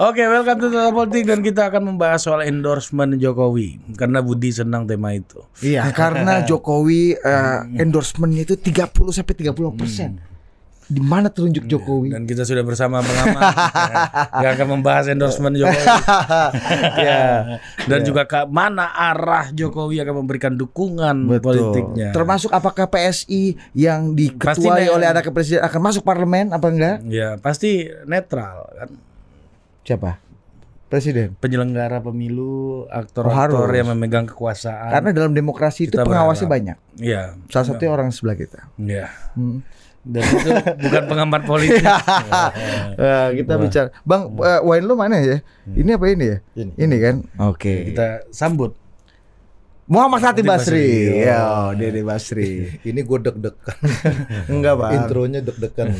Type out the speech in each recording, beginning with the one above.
Oke, welcome to Total Politik, dan kita akan membahas soal endorsement Jokowi karena Budi senang tema itu. Iya, karena Jokowi endorsementnya itu 30-34%. Di mana telunjuk Jokowi? Dan kita sudah bersama pengamat yang akan membahas endorsement Jokowi. Ya. Dan juga ke mana arah Jokowi akan memberikan dukungan politiknya. Termasuk apakah PSI yang diketuai oleh anak presiden akan masuk parlemen apa enggak? Ya, pasti netral kan. Siapa? Presiden, penyelenggara pemilu, aktor-aktor yang memegang kekuasaan. Karena dalam demokrasi itu pengawasnya banyak. Iya. Salah satunya orang sebelah kita. Iya. Dan itu bukan pengamat politik. Kita bicara, Bang, wine lo mana ya? Ini apa ini ya? Ini kan. Oke. Kita sambut Muhammad Sati Basri, ya, Dede Basri. Ini gue deg-degan, enggak Bang? Intronya deg-degan.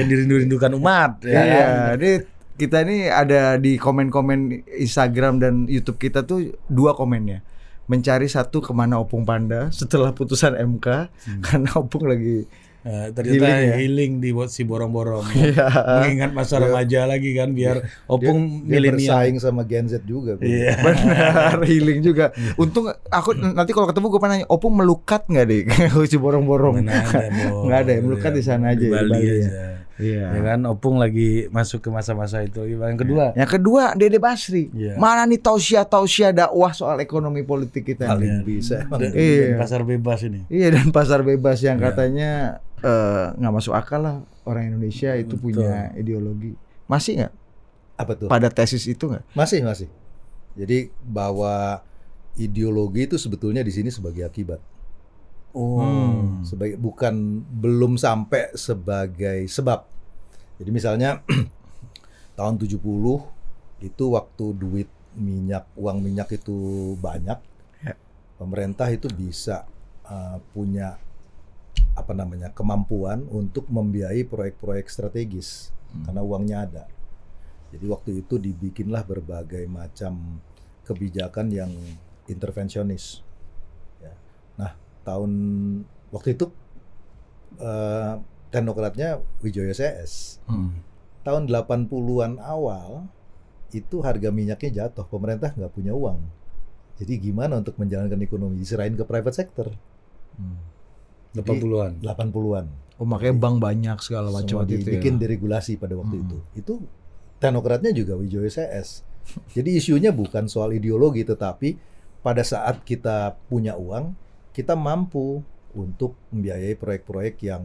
Dan dirindu-rindukan umat. Iya, ini kita ini ada di komen-komen Instagram dan YouTube kita tuh dua komennya. Mencari satu kemana Opung Panda setelah putusan MK, karena Opung lagi ternyata healing di si borong-borong, mengingat masa remaja lagi kan, biar Opung milenial bersaing sama Gen Z juga. Benar, healing juga. Untung aku nanti kalau ketemu gue pengen nanya, Opung melukat nggak deh si borong-borong? Nggak ada, melukat di sana aja, di Bali aja. Ya kan, Opung lagi masuk ke masa-masa itu. Yang kedua Dede Basri. Mana nih tausiah-tausiah dakwah soal ekonomi politik kita? Paling bisa. Dan pasar bebas ini. Iya, dan pasar bebas yang katanya nggak masuk akal lah, orang Indonesia itu punya ideologi. Masih nggak? Apa tuh? Pada tesis itu nggak? Masih. Jadi bahwa ideologi itu sebetulnya di sini sebagai akibat. Sebagai belum sampai sebagai sebab. Jadi misalnya tahun 70 itu waktu duit minyak, uang minyak itu banyak, pemerintah itu bisa punya apa namanya, kemampuan untuk membiayai proyek-proyek strategis karena uangnya ada. Jadi waktu itu dibikinlah berbagai macam kebijakan yang intervensionis. Ya. Nah, tahun waktu itu teknokratnya Wijoyo CS. Tahun 80-an awal itu harga minyaknya jatuh, pemerintah nggak punya uang. Jadi gimana untuk menjalankan ekonomi? Diserahin ke private sector. 80-an. Oh, makanya bank banyak segala macam itu ya. Bikin deregulasi pada waktu itu. Itu teknokratnya juga Wijoyo CS. Jadi isunya bukan soal ideologi, tetapi pada saat kita punya uang, kita mampu untuk membiayai proyek-proyek yang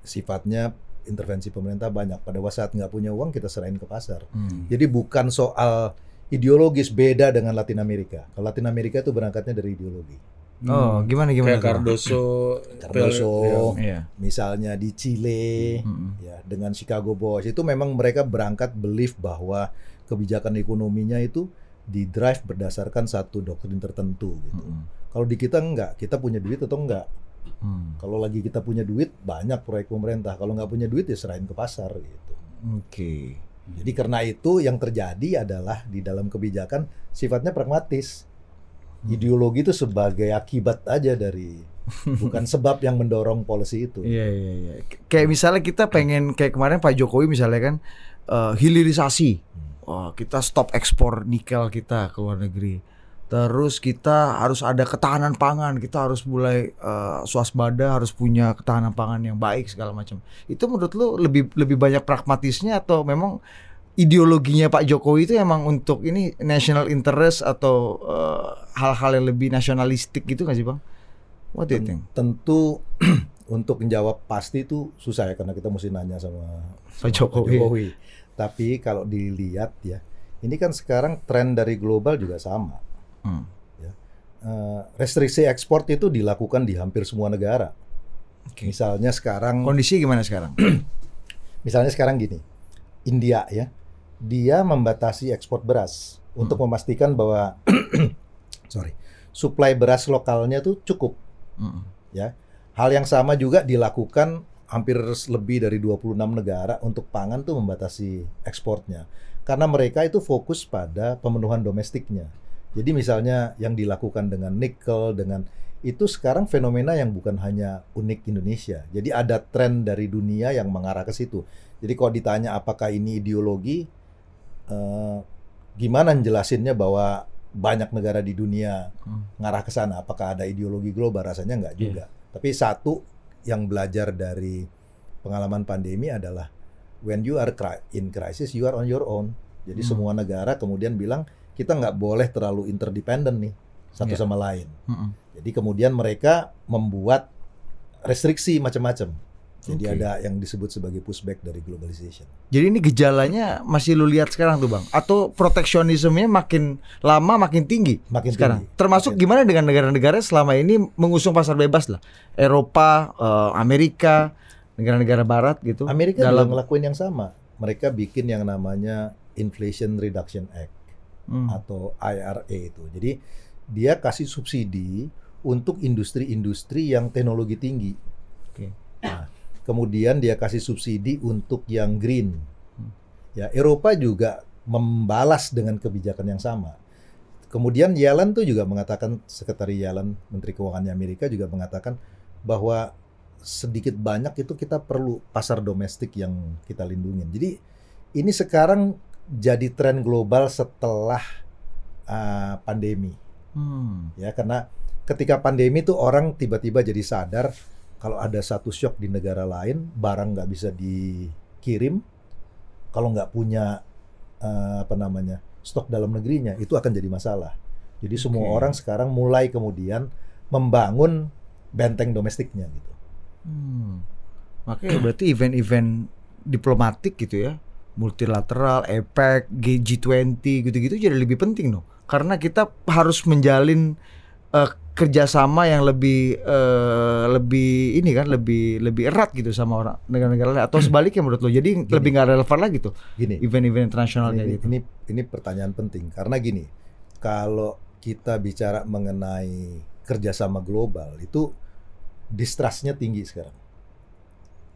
sifatnya intervensi pemerintah banyak. Pada saat nggak punya uang, kita serahin ke pasar. Jadi bukan soal ideologis, beda dengan Latin Amerika. Kalau Latin Amerika itu berangkatnya dari ideologi. Oh, gimana? Kayak Cardoso, misalnya di Chile, ya, dengan Chicago Boys, itu memang mereka berangkat belief bahwa kebijakan ekonominya itu di-drive berdasarkan satu doktrin tertentu gitu. Kalau di kita enggak, kita punya duit atau enggak. Kalau lagi kita punya duit, banyak proyek pemerintah. Kalau nggak punya duit, ya serahin ke pasar gitu. Oke. Jadi karena itu yang terjadi adalah di dalam kebijakan sifatnya pragmatis. Ideologi itu sebagai akibat aja dari, bukan sebab yang mendorong policy itu. Iya. Kayak misalnya kita pengen, kayak kemarin Pak Jokowi misalnya kan hilirisasi. Kita stop ekspor nikel kita ke luar negeri. Terus kita harus ada ketahanan pangan. Kita harus mulai swasbada, harus punya ketahanan pangan yang baik segala macam. Itu menurut lu lebih banyak pragmatisnya atau memang ideologinya Pak Jokowi itu emang untuk ini national interest atau hal-hal yang lebih nasionalistik gitu nggak sih Bang? What do you think? Tentu untuk menjawab pasti itu susah ya, karena kita mesti nanya sama Pak Jokowi. Tapi kalau dilihat ya, ini kan sekarang tren dari global juga sama. Ya. Restriksi ekspor itu dilakukan di hampir semua negara. Misalnya sekarang kondisi gimana sekarang? Misalnya sekarang gini, India ya, dia membatasi ekspor beras untuk memastikan bahwa suplai beras lokalnya tuh cukup. Ya, hal yang sama juga dilakukan hampir lebih dari 26 negara untuk pangan tuh membatasi ekspornya, karena mereka itu fokus pada pemenuhan domestiknya. Jadi misalnya yang dilakukan dengan nikel, dengan itu sekarang fenomena yang bukan hanya unik Indonesia. Jadi ada tren dari dunia yang mengarah ke situ. Jadi kalau ditanya apakah ini ideologi, gimana jelasinnya bahwa banyak negara di dunia ngarah ke sana. Apakah ada ideologi global? Rasanya nggak juga. Yeah. Tapi satu yang belajar dari pengalaman pandemi adalah when you are in crisis, you are on your own. Jadi semua negara kemudian bilang, kita nggak boleh terlalu interdependent nih, satu sama lain. Jadi kemudian mereka membuat restriksi macam-macam. Jadi ada yang disebut sebagai pushback dari globalization. Jadi ini gejalanya masih lu lihat sekarang tuh Bang? Atau proteksionismenya makin lama makin tinggi sekarang? Tinggi. Termasuk gimana dengan negara-negara selama ini mengusung pasar bebas lah? Eropa, Amerika, negara-negara barat gitu. Amerika dalam ngelakuin yang sama. Mereka bikin yang namanya Inflation Reduction Act atau IRA itu. Jadi dia kasih subsidi untuk industri-industri yang teknologi tinggi. Nah, kemudian dia kasih subsidi untuk yang green. Ya, Eropa juga membalas dengan kebijakan yang sama. Kemudian Yellen tuh juga mengatakan, Sekretari Yellen, Menteri Keuangannya Amerika juga mengatakan bahwa sedikit banyak itu kita perlu pasar domestik yang kita lindungin. Jadi ini sekarang jadi tren global setelah pandemi. Ya, karena ketika pandemi tuh orang tiba-tiba jadi sadar kalau ada satu shock di negara lain, barang nggak bisa dikirim, kalau nggak punya stok dalam negerinya, itu akan jadi masalah. Jadi semua orang sekarang mulai kemudian membangun benteng domestiknya gitu. Makanya berarti event-event diplomatik gitu ya, multilateral, APEC, G20 gitu-gitu jadi lebih penting dong. Karena kita harus menjalin kerjasama yang lebih erat gitu sama orang negara-negara lain, atau sebaliknya menurut lo? Jadi gini, lebih nggak relevan lagi tuh event-event internasional kayak gitu. Ini pertanyaan penting karena gini, kalau kita bicara mengenai kerjasama global itu distrustnya tinggi sekarang,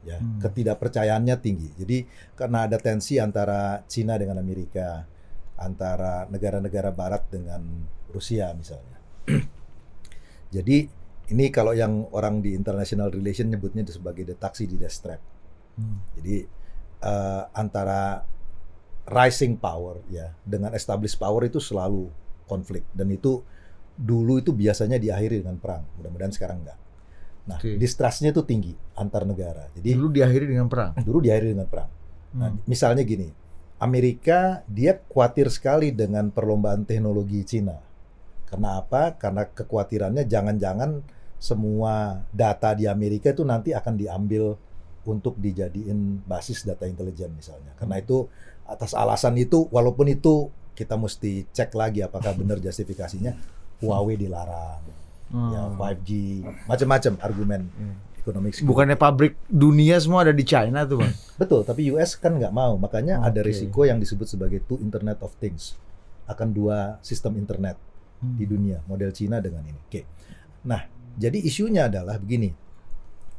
ya ketidakpercayaannya tinggi. Jadi karena ada tensi antara China dengan Amerika, antara negara-negara Barat dengan Rusia misalnya. Jadi ini kalau yang orang di international relation nyebutnya sebagai the Thucydides trap. Jadi antara rising power ya dengan established power itu selalu konflik, dan itu dulu itu biasanya diakhiri dengan perang. Mudah-mudahan sekarang enggak. Nah, distrustnya itu tinggi antar negara. Jadi dulu diakhiri dengan perang. Nah, misalnya gini, Amerika dia khawatir sekali dengan perlombaan teknologi Cina. Karena apa? Karena kekhawatirannya jangan-jangan semua data di Amerika itu nanti akan diambil untuk dijadiin basis data intelijen misalnya. Karena itu atas alasan itu, walaupun itu kita mesti cek lagi apakah benar justifikasinya, Huawei dilarang, ya 5G, macam-macam argumen ekonomi. Bukannya pabrik dunia semua ada di China tuh Bang? Betul, tapi US kan nggak mau, makanya ada risiko yang disebut sebagai two Internet of Things, akan dua sistem internet di dunia, model Cina dengan ini. Nah, jadi isunya adalah begini,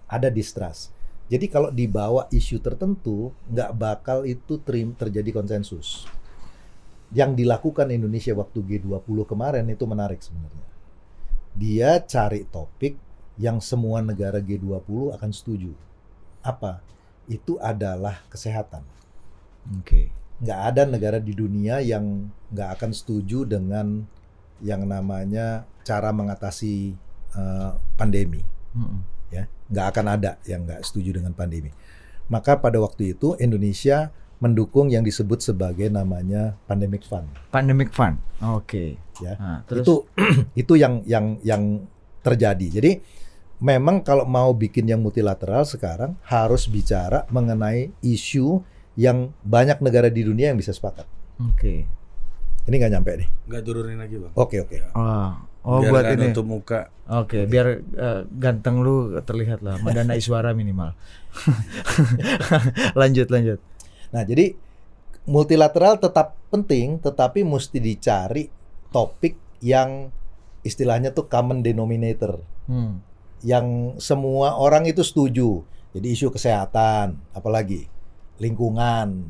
ada distrust. Jadi kalau dibawa isu tertentu, nggak bakal itu terjadi konsensus. Yang dilakukan Indonesia waktu G20 kemarin itu menarik sebenarnya. Dia cari topik yang semua negara G20 akan setuju. Apa? Itu adalah kesehatan. Nggak ada negara di dunia yang nggak akan setuju dengan yang namanya cara mengatasi pandemi, ya nggak akan ada yang nggak setuju dengan pandemi. Maka pada waktu itu Indonesia mendukung yang disebut sebagai namanya Pandemic Fund. Ya, nah, terus? Itu yang terjadi. Jadi memang kalau mau bikin yang multilateral sekarang harus bicara mengenai isu yang banyak negara di dunia yang bisa sepakat. Ini nggak nyampe nih. Nggak turunin lagi Bang. Oke. Biar buat ini. Untuk muka. Oke. Biar ganteng lu terlihat lah. Madana Iswara minimal. Lanjut. Nah jadi multilateral tetap penting, tetapi mesti dicari topik yang istilahnya tuh common denominator, yang semua orang itu setuju. Jadi isu kesehatan, apalagi lingkungan.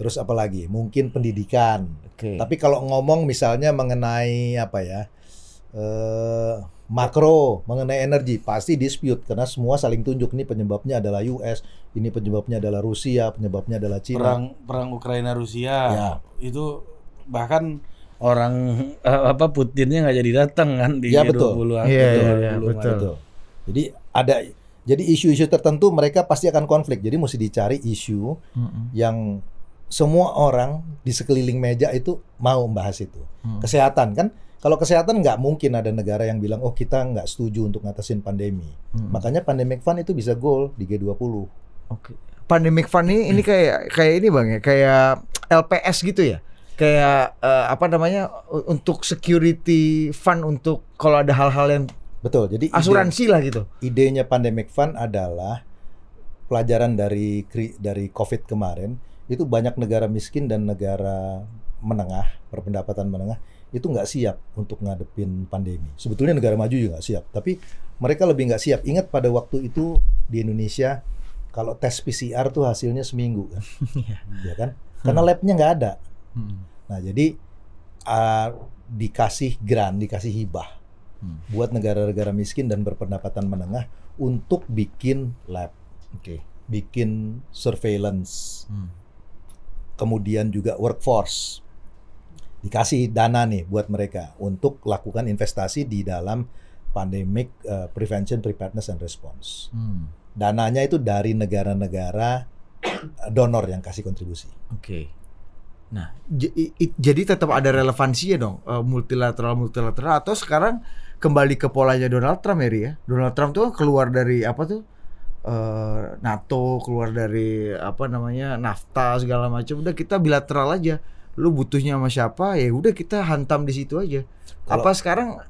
Terus apalagi mungkin pendidikan. Tapi kalau ngomong misalnya mengenai apa ya makro mengenai energi pasti dispute karena semua saling tunjuk, ini penyebabnya adalah US, ini penyebabnya adalah Rusia, penyebabnya adalah China. Perang Ukraina Rusia ya. Itu bahkan orang Putinnya nggak jadi datang kan di G20. Betul. Jadi ada isu-isu tertentu mereka pasti akan konflik. Jadi mesti dicari isu yang semua orang di sekeliling meja itu mau membahas itu. Kesehatan kan. Kalau kesehatan nggak mungkin ada negara yang bilang, oh kita nggak setuju untuk ngatasin pandemi. Makanya Pandemic Fund itu bisa goal di G20. Oke. Pandemic Fund ini kayak ini Bang ya, kayak LPS gitu ya? Kayak untuk security fund untuk kalau ada hal-hal yang betul. Jadi asuransi lah gitu. Idenya Pandemic Fund adalah pelajaran dari COVID kemarin, itu banyak negara miskin dan negara menengah, berpendapatan menengah itu nggak siap untuk ngadepin pandemi. Sebetulnya negara maju juga nggak siap, tapi mereka lebih nggak siap. Ingat pada waktu itu di Indonesia, kalau tes PCR tuh hasilnya seminggu kan, ya kan? Karena labnya nggak ada. Nah jadi dikasih grant, dikasih hibah buat negara-negara miskin dan berpendapatan menengah untuk bikin lab, bikin surveillance, kemudian juga workforce. Dikasih dana nih buat mereka untuk lakukan investasi di dalam pandemic prevention, preparedness and response. Dananya itu dari negara-negara donor yang kasih kontribusi. Nah, jadi tetap ada relevansinya dong multilateral atau sekarang kembali ke polanya Donald Trump ya, Ri, ya. Donald Trump tuh keluar dari NATO, keluar dari NAFTA segala macam. Udah kita bilateral aja. Lu butuhnya sama siapa ya udah kita hantam di situ aja. Sekarang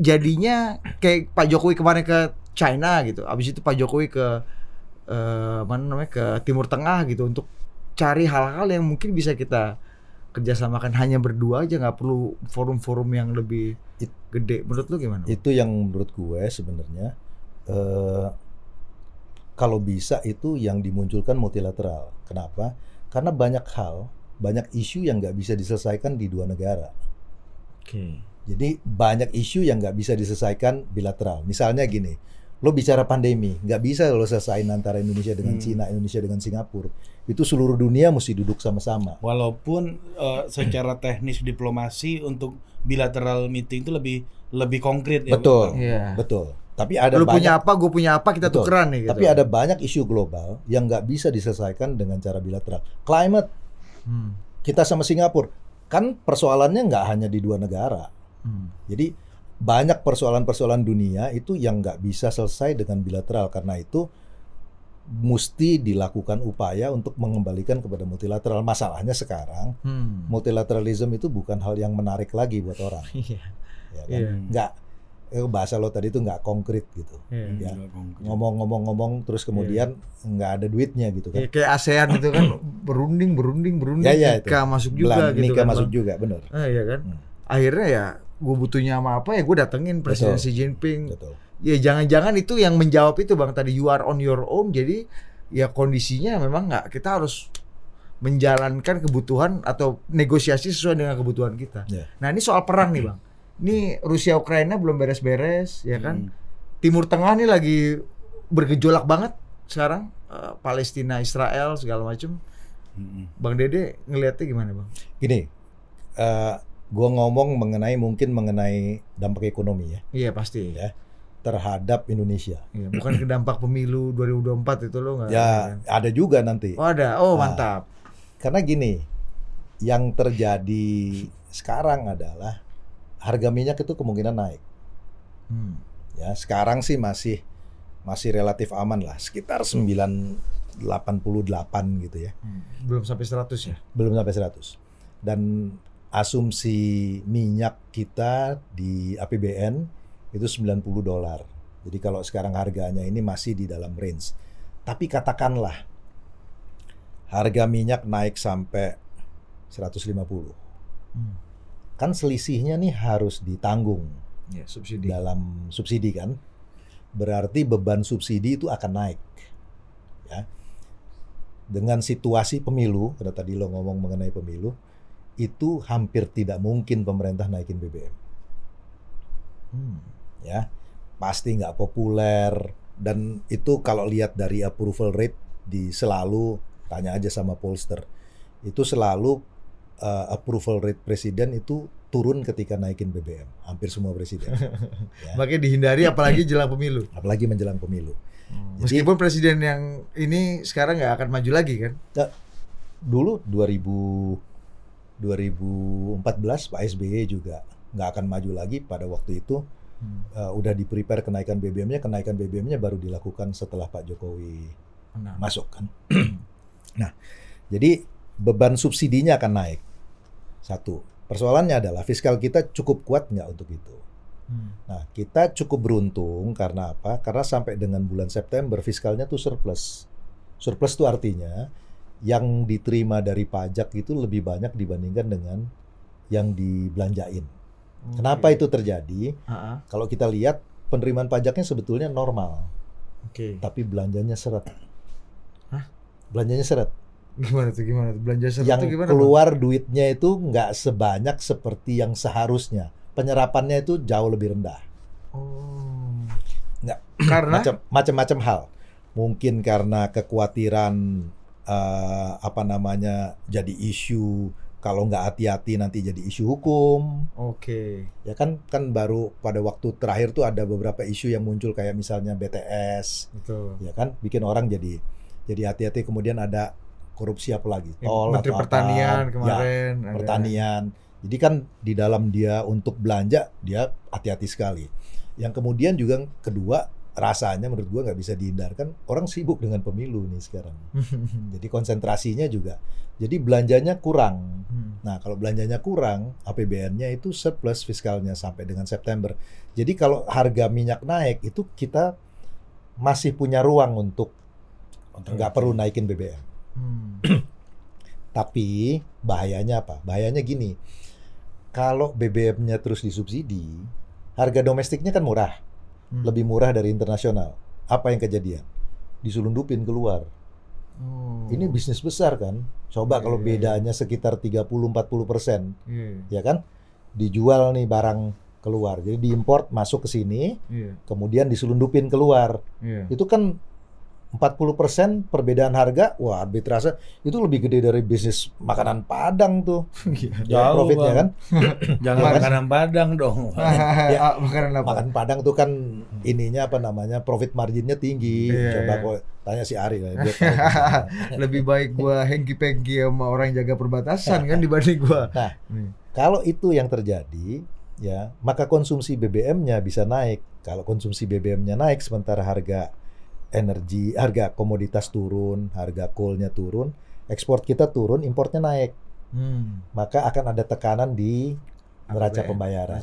jadinya kayak Pak Jokowi kemarin ke China gitu, abis itu Pak Jokowi ke ke Timur Tengah gitu untuk cari hal-hal yang mungkin bisa kita kerjasamakan hanya berdua aja, nggak perlu forum-forum yang lebih gede. Menurut lu gimana? Itu yang menurut gue sebenarnya kalau bisa itu yang dimunculkan multilateral. Kenapa? Karena banyak hal, banyak isu yang nggak bisa diselesaikan di dua negara. Jadi banyak isu yang nggak bisa diselesaikan bilateral. Misalnya gini, lo bicara pandemi, nggak bisa lo selesaiin antara Indonesia dengan Cina, Indonesia dengan Singapura. Itu seluruh dunia mesti duduk sama-sama. Walaupun secara teknis diplomasi untuk bilateral meeting itu lebih konkret. Betul. Tapi ada lu punya apa, gue punya apa, kita tukeran nih. Gitu. Tapi ada banyak isu global yang nggak bisa diselesaikan dengan cara bilateral. Climate. Kita sama Singapura kan persoalannya nggak hanya di dua negara. Jadi banyak persoalan-persoalan dunia itu yang nggak bisa selesai dengan bilateral. Karena itu mesti dilakukan upaya untuk mengembalikan kepada multilateral. Masalahnya sekarang multilateralism itu bukan hal yang menarik lagi buat orang. Bahasa lo tadi itu nggak konkret gitu. Ngomong-ngomong terus kemudian nggak ada duitnya gitu kan. Kayak ASEAN itu kan berunding nikah masuk juga gitu kan. Masuk juga benar. Akhirnya ya gue butuhnya sama apa ya gue datengin Presiden Xi Jinping. Ya jangan-jangan itu yang menjawab itu Bang tadi, you are on your own. Jadi ya kondisinya memang nggak, kita harus menjalankan kebutuhan atau negosiasi sesuai dengan kebutuhan kita. Nah ini soal perang nih Bang. Ini Rusia Ukraina belum beres-beres ya kan. Timur Tengah nih lagi bergejolak banget sekarang, Palestina Israel segala macam. Bang Dede ngelihatnya gimana Bang? Gini, gue ngomong mengenai dampak ekonomi ya. Iya pasti. Ya, terhadap Indonesia. Iya, bukan ke dampak pemilu 2024 itu lo nggak? Ya kan? Ada juga nanti. Oh ada, mantap. Karena gini, yang terjadi sekarang adalah harga minyak itu kemungkinan naik. Ya, sekarang sih masih relatif aman lah, sekitar 988 gitu ya. Belum sampai 100 ya? Belum sampai 100. Dan asumsi minyak kita di APBN itu $90. Jadi kalau sekarang harganya ini masih di dalam range. Tapi katakanlah harga minyak naik sampai 150. Kan selisihnya nih harus ditanggung subsidi. Dalam subsidi kan, berarti beban subsidi itu akan naik. Ya. Dengan situasi pemilu, karena tadi lo ngomong mengenai pemilu, itu hampir tidak mungkin pemerintah naikin BBM. Ya, pasti nggak populer. Dan itu kalau lihat dari approval rate di selalu, tanya aja sama pollster, itu selalu approval rate presiden itu turun ketika naikin BBM, hampir semua presiden. Ya. Makanya dihindari, apalagi jelang pemilu. Apalagi menjelang pemilu. Meskipun presiden yang ini sekarang nggak akan maju lagi kan? Dulu 2014 Pak SBY juga nggak akan maju lagi pada waktu itu. Udah di-prepare kenaikan BBM-nya, baru dilakukan setelah Pak Jokowi masuk kan. Nah, jadi beban subsidinya akan naik. Satu, persoalannya adalah fiskal kita cukup kuat nggak untuk itu. Nah, kita cukup beruntung karena apa? Karena sampai dengan bulan September fiskalnya tuh surplus. Surplus tuh artinya yang diterima dari pajak itu lebih banyak dibandingkan dengan yang dibelanjain. Kenapa itu terjadi? Kalau kita lihat penerimaan pajaknya sebetulnya normal, tapi belanjanya seret. Belanjanya seret. Gimana tuh? Belanja seret yang itu gimana? Keluar duitnya itu nggak sebanyak seperti yang seharusnya. Penyerapannya itu jauh lebih rendah. Nggak, karena macam-macam hal. Mungkin karena kekhawatiran jadi isu. Kalau nggak hati-hati nanti jadi isu hukum. Ya kan baru pada waktu terakhir tuh ada beberapa isu yang muncul kayak misalnya BTS. Ya kan bikin orang jadi hati-hati. Kemudian ada korupsi apa lagi? Tol, Menteri atau Pertanian apa. Kemarin. Ya, Pertanian. Jadi kan di dalam dia untuk belanja dia hati-hati sekali. Yang kemudian juga kedua, rasanya menurut gua nggak bisa dihindarkan, orang sibuk dengan pemilu nih sekarang. Jadi konsentrasinya juga. Jadi belanjanya kurang. Nah, kalau belanjanya kurang, APBN-nya itu surplus fiskalnya sampai dengan September. Jadi kalau harga minyak naik, itu kita masih punya ruang untuk nggak perlu naikin BBM. Tapi bahayanya apa? Bahayanya gini, kalau BBM-nya terus disubsidi, harga domestiknya kan murah. Lebih murah dari internasional. Apa yang kejadian? Diselundupin keluar. Ini bisnis besar kan. Coba kalau bedanya sekitar 30-40%, ya kan? Dijual nih barang keluar. Jadi diimport masuk ke sini, kemudian diselundupin keluar. Itu kan 40% perbedaan harga. Wah, arbitrase itu lebih gede dari bisnis makanan Padang tuh. Jauh profitnya kan. Jangan makanan Padang dong. Ya, makanan Padang tuh kan ininya profit marginnya tinggi. Coba kok tanya si Ari lah. Lebih baik gua hengki-pengki sama orang yang jaga perbatasan kan dibanding gua. Nah, kalau itu yang terjadi ya, maka konsumsi BBM-nya bisa naik. Kalau konsumsi BBM-nya naik sementara harga energi, harga komoditas turun, harga coal-nya turun, ekspor kita turun, importnya naik. Maka akan ada tekanan di neraca pembayaran.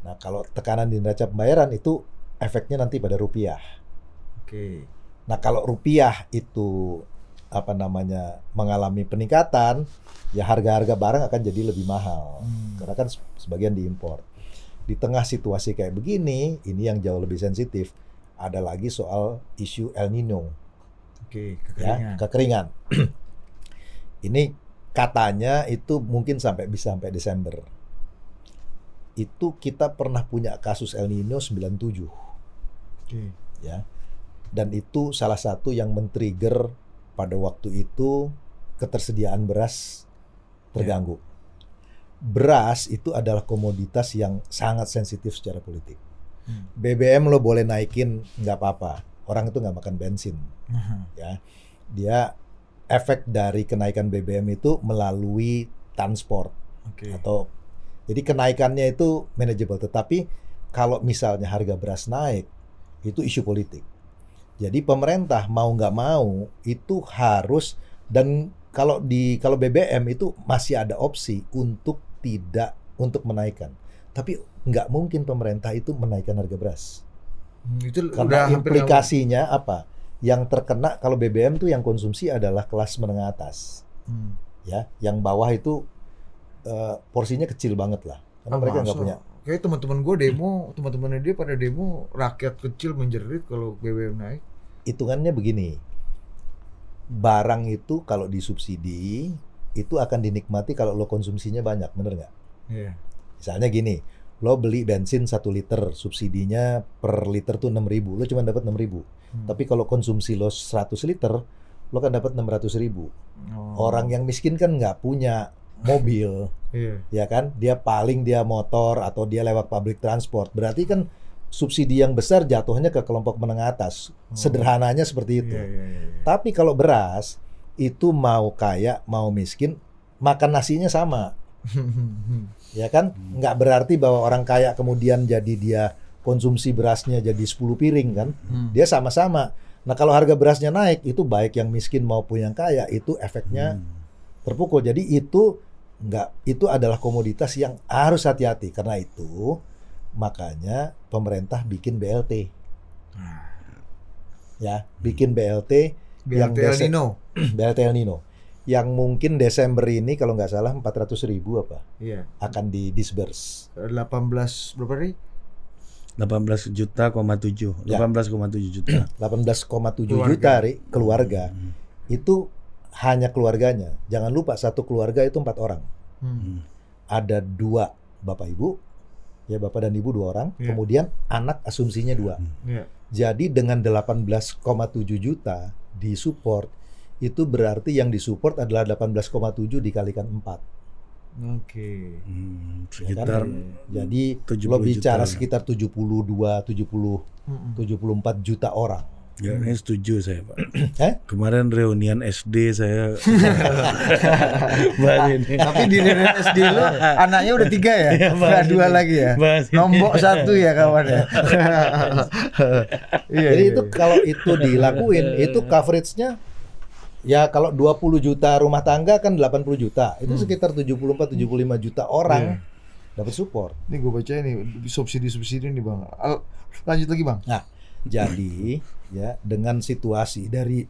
Nah, kalau tekanan di neraca pembayaran itu efeknya nanti pada rupiah. Nah, kalau rupiah itu mengalami peningkatan, ya harga-harga barang akan jadi lebih mahal. Karena kan sebagian diimpor. Di tengah situasi kayak begini, ini yang jauh lebih sensitif. Ada lagi soal isu El Nino. Kekeringan. Ya, kekeringan. Ini katanya itu mungkin sampai Desember. Itu kita pernah punya kasus El Nino 97. Ya. Dan itu salah satu yang men-trigger pada waktu itu ketersediaan beras terganggu. Beras itu adalah komoditas yang sangat sensitif secara politik. BBM lo boleh naikin nggak apa-apa, orang itu nggak makan bensin. Ya, dia efek dari kenaikan BBM itu melalui transport atau jadi kenaikannya itu manageable. Tetapi kalau misalnya harga beras naik itu isu politik. Jadi pemerintah mau nggak mau itu harus, dan kalau BBM itu masih ada opsi untuk menaikkan. Tapi nggak mungkin pemerintah itu menaikkan harga beras. Itu karena implikasinya apa? Yang terkena kalau BBM tuh yang konsumsi adalah kelas menengah atas. Ya, yang bawah itu porsinya kecil banget lah. Karena mereka nggak punya. Kayak teman-teman gue demo, teman-temannya dia pada demo, rakyat kecil menjerit kalau BBM naik. Hitungannya begini, barang itu kalau disubsidi itu akan dinikmati kalau lo konsumsinya banyak, bener nggak? Misalnya gini, Lo beli bensin 1 liter, subsidinya per liter tuh 6.000, lo cuma dapat 6.000. Tapi kalau konsumsi lo 100 liter, lo kan dapat 600.000. Orang yang miskin kan nggak punya mobil, ya kan? Dia paling dia motor atau dia lewat public transport. Berarti kan subsidi yang besar jatuhnya ke kelompok menengah atas. Sederhananya seperti itu. Tapi kalau beras, itu mau kaya, mau miskin, makan nasinya sama. Ya kan, nggak berarti bahwa orang kaya kemudian jadi dia konsumsi berasnya jadi 10 piring kan, dia sama-sama. Nah kalau harga berasnya naik, itu baik yang miskin maupun yang kaya itu efeknya terpukul. Jadi itu nggak, itu adalah komoditas yang harus hati-hati. Karena itu makanya pemerintah bikin BLT, ya bikin BLT yang El Nino, BLT El Nino. Yang mungkin Desember ini kalau nggak salah 400.000 apa akan di-disburse. 18 berapa hari? 18,7 juta. 18,7 juta hari keluarga. Itu hanya keluarganya. Jangan lupa satu keluarga itu 4 orang. Ada 2 bapak ibu, ya bapak dan ibu 2 orang. Kemudian anak asumsinya 2. Jadi dengan 18,7 juta disupport, itu berarti yang disupport adalah 18,7 dikalikan 4. Oke. Sekitar ya kan? Jadi lo bicara sekitar 74 juta orang. Ya, ini setuju saya, Pak. Kemarin reunian SD saya. Tapi di reunian SD lo anaknya udah 3 ya? Enggak 2 lagi ya? Nombok 1 ya kawan ya. Jadi itu kalau itu dilakuin, itu coverage-nya ya kalau 20 juta rumah tangga kan 80 juta. Itu sekitar 74-75 juta orang dapat support. Ini gue baca ini subsidi-subsidi nih Bang. Lanjut lagi Bang. Nah, jadi ya dengan situasi dari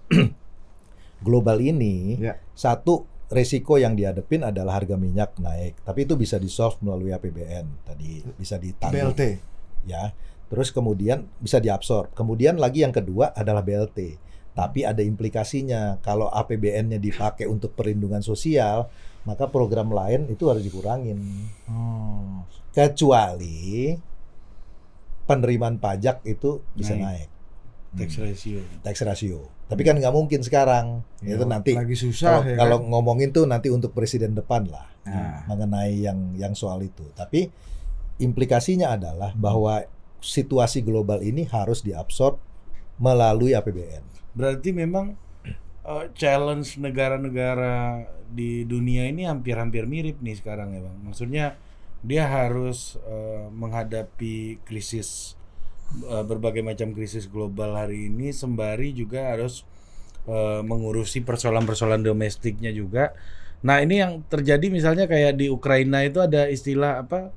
global ini, satu resiko yang dihadapin adalah harga minyak naik. Tapi itu bisa di-solve melalui APBN tadi, bisa ditanggung. BLT. Ya. Terus kemudian bisa diabsorb. Kemudian lagi yang kedua adalah BLT. Tapi ada implikasinya, kalau APBN-nya dipakai untuk perlindungan sosial, maka program lain itu harus dikurangin. Kecuali penerimaan pajak itu bisa naik. Tax ratio. Tapi kan nggak mungkin sekarang. Ya, itu nanti lagi susah, kalau ngomongin tuh nanti untuk presiden depan lah mengenai yang soal itu. Tapi implikasinya adalah bahwa situasi global ini harus diabsorb melalui APBN. Berarti memang challenge negara-negara di dunia ini hampir-hampir mirip nih sekarang ya Bang. Maksudnya dia harus menghadapi krisis, berbagai macam krisis global hari ini, sembari juga harus mengurusi persoalan-persoalan domestiknya juga. Nah ini yang terjadi misalnya kayak di Ukraina itu ada istilah apa,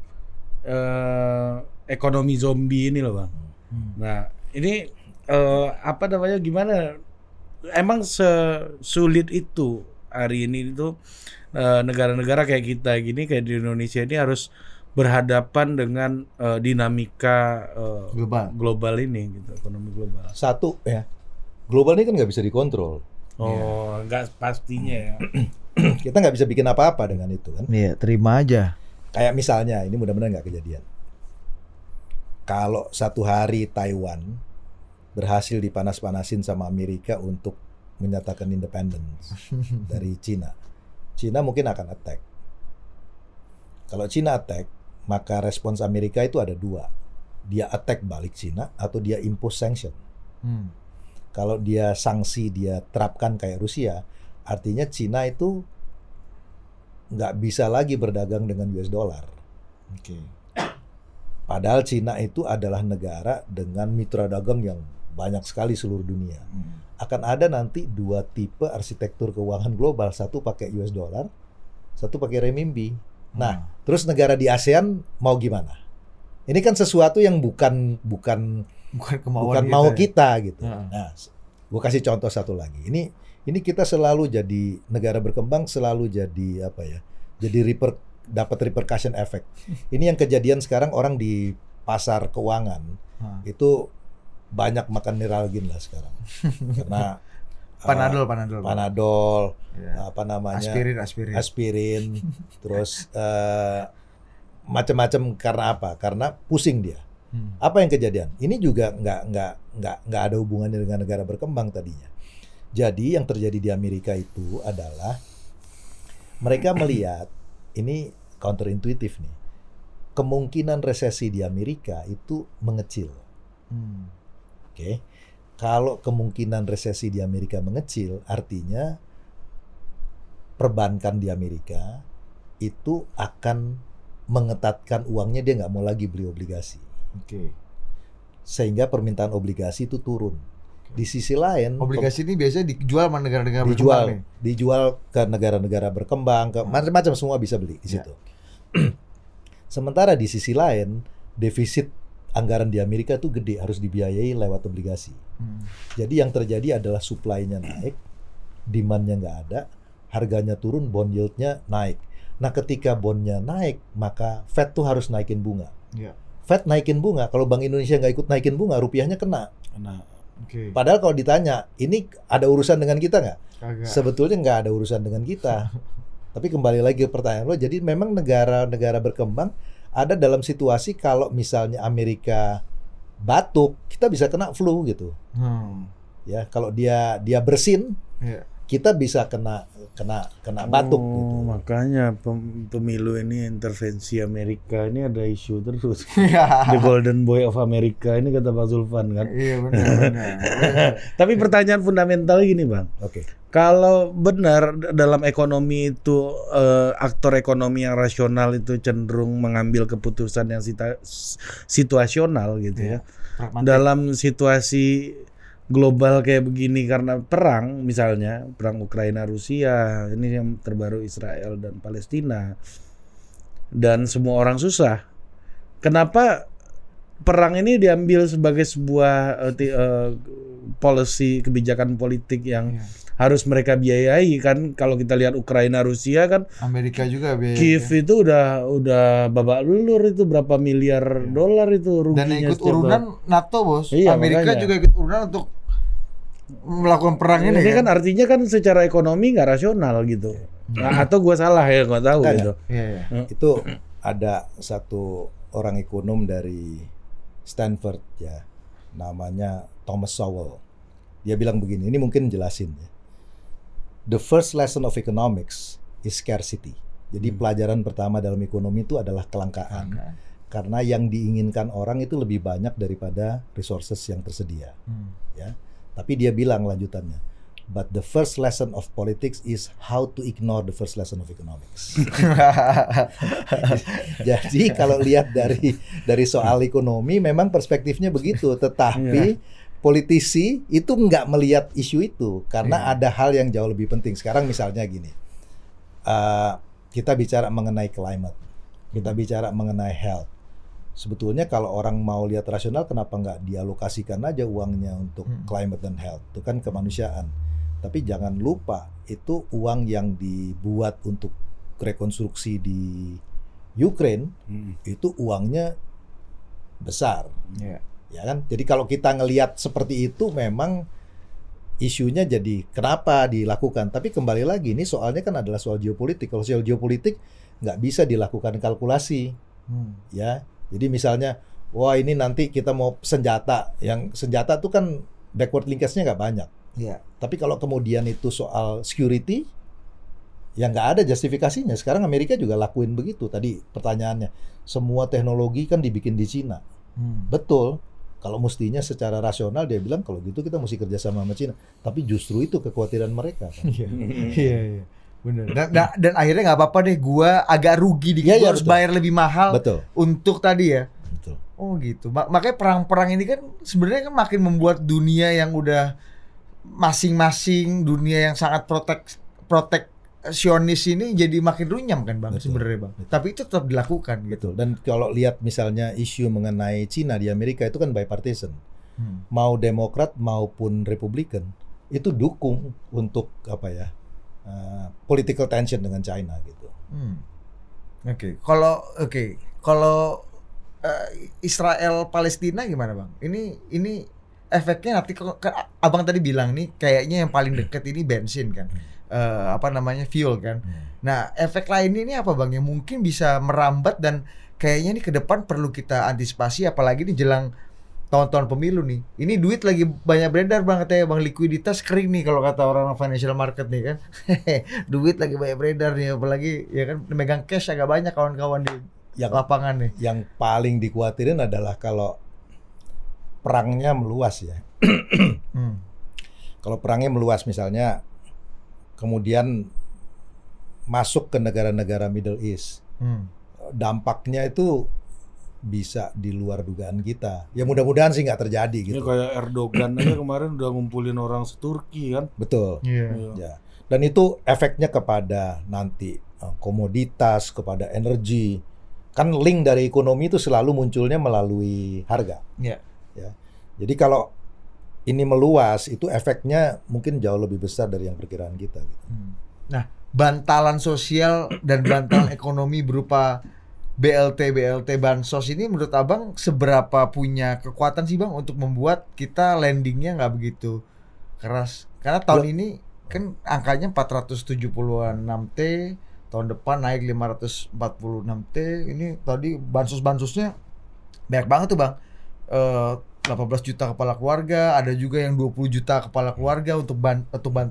ekonomi zombie ini loh Bang. Nah ini apa namanya, gimana emang sesulit itu hari ini itu negara-negara kayak kita gini, kayak di Indonesia ini harus berhadapan dengan dinamika global ini gitu, ekonomi global. Satu ya, global ini kan nggak bisa dikontrol. Nggak pastinya ya. Kita nggak bisa bikin apa-apa dengan itu kan. Iya, terima aja. Kayak misalnya ini mudah-mudahan nggak kejadian. Kalau satu hari Taiwan berhasil dipanas-panasin sama Amerika untuk menyatakan independence dari China, China mungkin akan attack. Kalau China attack, maka respons Amerika itu ada 2. Dia attack balik China atau dia impose sanction. Kalau dia sanksi dia terapkan kayak Rusia, artinya China itu nggak bisa lagi berdagang dengan US dollar. Padahal China itu adalah negara dengan mitra dagang yang banyak sekali seluruh dunia. Akan ada nanti 2 tipe arsitektur keuangan global, satu pakai US dollar, satu pakai renminbi. Nah, terus negara di ASEAN mau gimana? Ini kan sesuatu yang bukan mau kita gitu. Nah, gue kasih contoh satu lagi. Ini kita selalu jadi negara berkembang, selalu jadi apa ya? Jadi dapat repercussion effect. Ini yang kejadian sekarang, orang di pasar keuangan itu banyak makan Neralgin lah sekarang. Karena Panadol, apa namanya? Aspirin. Terus macam-macam karena apa? Karena pusing dia. Apa yang kejadian? Ini juga nggak ada hubungannya dengan negara berkembang tadinya. Jadi yang terjadi di Amerika itu adalah mereka melihat ini counterintuitif nih. Kemungkinan resesi di Amerika itu mengecil. Oke. Kalau kemungkinan resesi di Amerika mengecil, artinya perbankan di Amerika itu akan mengetatkan uangnya, dia nggak mau lagi beli obligasi. Okay. Sehingga permintaan obligasi itu turun. Okay. Di sisi lain, obligasi ini biasanya dijual sama negara-negara berkembang. Dijual ke negara-negara berkembang, ke macam-macam, semua bisa beli di situ. Yeah. Sementara di sisi lain, defisit anggaran di Amerika itu gede, harus dibiayai lewat obligasi. Jadi yang terjadi adalah supply-nya naik, demand-nya nggak ada, harganya turun, bond yield-nya naik. Nah, ketika bond-nya naik, maka Fed tuh harus naikin bunga. Yeah. Fed naikin bunga, kalau Bank Indonesia nggak ikut naikin bunga, rupiahnya kena. Okay. Padahal kalau ditanya, ini ada urusan dengan kita nggak? Sebetulnya nggak ada urusan dengan kita. Tapi kembali lagi ke pertanyaan lo, jadi memang negara-negara berkembang ada dalam situasi kalau misalnya Amerika batuk, kita bisa kena flu gitu. Ya, kalau dia bersin, kita bisa kena batuk gitu. Makanya pemilu ini intervensi Amerika, ini ada isu terus. The Golden Boy of America ini kata Pak Zulfan kan. Iya benar. Tapi pertanyaan fundamental gini, Bang. Oke. Okay. Kalau benar dalam ekonomi itu aktor ekonomi yang rasional itu cenderung mengambil keputusan yang situasional gitu ya. Dalam situasi global kayak begini karena perang, misalnya perang Ukraina Rusia, ini yang terbaru Israel dan Palestina, dan semua orang susah. Kenapa perang ini diambil sebagai sebuah policy, kebijakan politik yang harus mereka biayai kan? Kalau kita lihat Ukraina Rusia kan, Amerika juga biayai. Kiev itu udah babak belur itu berapa miliar dolar itu ruginya. Dan ikut urunan NATO, Bos. Iya, Amerika makanya juga ikut urunan untuk melakukan perang ini. Ini kan artinya kan secara ekonomi nggak rasional gitu. Nah, atau gua salah ya, nggak tahu gitu. Itu ada satu orang ekonom dari Stanford ya, namanya Thomas Sowell. Dia bilang begini, ini mungkin jelasin ya. The first lesson of economics is scarcity. Jadi pelajaran pertama dalam ekonomi itu adalah kelangkaan. Karena yang diinginkan orang itu lebih banyak daripada resources yang tersedia. Ya. Tapi dia bilang lanjutannya, but the first lesson of politics is how to ignore the first lesson of economics. Jadi kalau lihat dari soal ekonomi, memang perspektifnya begitu. Tetapi politisi itu nggak melihat isu itu karena ada hal yang jauh lebih penting. Sekarang misalnya gini, kita bicara mengenai climate, kita bicara mengenai health. Sebetulnya kalau orang mau lihat rasional, kenapa nggak dialokasikan aja uangnya untuk climate dan health? Itu kan kemanusiaan. Tapi jangan lupa itu uang yang dibuat untuk rekonstruksi di Ukraine itu uangnya besar, ya kan? Jadi kalau kita ngelihat seperti itu, memang isunya jadi kenapa dilakukan? Tapi kembali lagi ini soalnya kan adalah soal geopolitik. Kalau soal geopolitik nggak bisa dilakukan kalkulasi, ya. Jadi misalnya, wah ini nanti kita mau senjata, yang senjata itu kan backward linkage-nya nggak banyak. Tapi kalau kemudian itu soal security, ya nggak ada justifikasinya. Sekarang Amerika juga lakuin begitu. Tadi pertanyaannya, semua teknologi kan dibikin di Cina. Betul, kalau mestinya secara rasional dia bilang, kalau gitu kita mesti kerjasama sama Cina. Tapi justru itu kekhawatiran mereka. Bener. Dan akhirnya nggak apa-apa deh, gua agak rugi dikit, harus bayar lebih mahal untuk tadi ya. Oh gitu. Makanya perang-perang ini kan sebenarnya kan makin membuat dunia yang udah masing-masing, dunia yang sangat proteksionis ini jadi makin runyam kan, Bang, sebenarnya, Bang. Tapi itu tetap dilakukan gitu. Dan kalau lihat misalnya isu mengenai Cina di Amerika itu kan bipartisan. Mau Demokrat maupun Republikan itu dukung untuk apa ya? Political tension dengan China gitu. Kalau Israel Palestina gimana, Bang? Ini efeknya nanti abang tadi bilang nih kayaknya yang paling dekat ini bensin kan, fuel kan. Nah efek lainnya ini apa, Bang? Yang mungkin bisa merambat dan kayaknya ini ke depan perlu kita antisipasi, apalagi ini jelang tahun-tahun pemilu nih. Ini duit lagi banyak beredar banget ya Bang, likuiditas kering nih kalau kata orang financial market nih kan. Duit lagi banyak beredar nih, apalagi ya kan memegang cash agak banyak kawan-kawan di lapangan nih. Yang paling dikhawatirin adalah kalau perangnya meluas ya. Kalau perangnya meluas misalnya kemudian masuk ke negara-negara Middle East. Dampaknya itu bisa di luar dugaan kita. Ya mudah-mudahan sih nggak terjadi gitu. Ya kayak Erdogan aja kemarin udah ngumpulin orang se-Turki kan. Betul. Yeah. Ya. Dan itu efeknya kepada nanti komoditas, kepada energi. Kan link dari ekonomi itu selalu munculnya melalui harga. Yeah. Ya. Jadi kalau ini meluas, itu efeknya mungkin jauh lebih besar dari yang perkiraan kita. Gitu. Nah, bantalan sosial dan bantalan ekonomi berupa BLT bansos ini menurut Abang seberapa punya kekuatan sih Bang untuk membuat kita landingnya nggak begitu keras? Karena tahun ini kan angkanya 476 T, tahun depan naik 546 T. Ini tadi bansos-bansusnya banyak banget tuh Bang. 18 juta kepala keluarga, ada juga yang 20 juta kepala keluarga untuk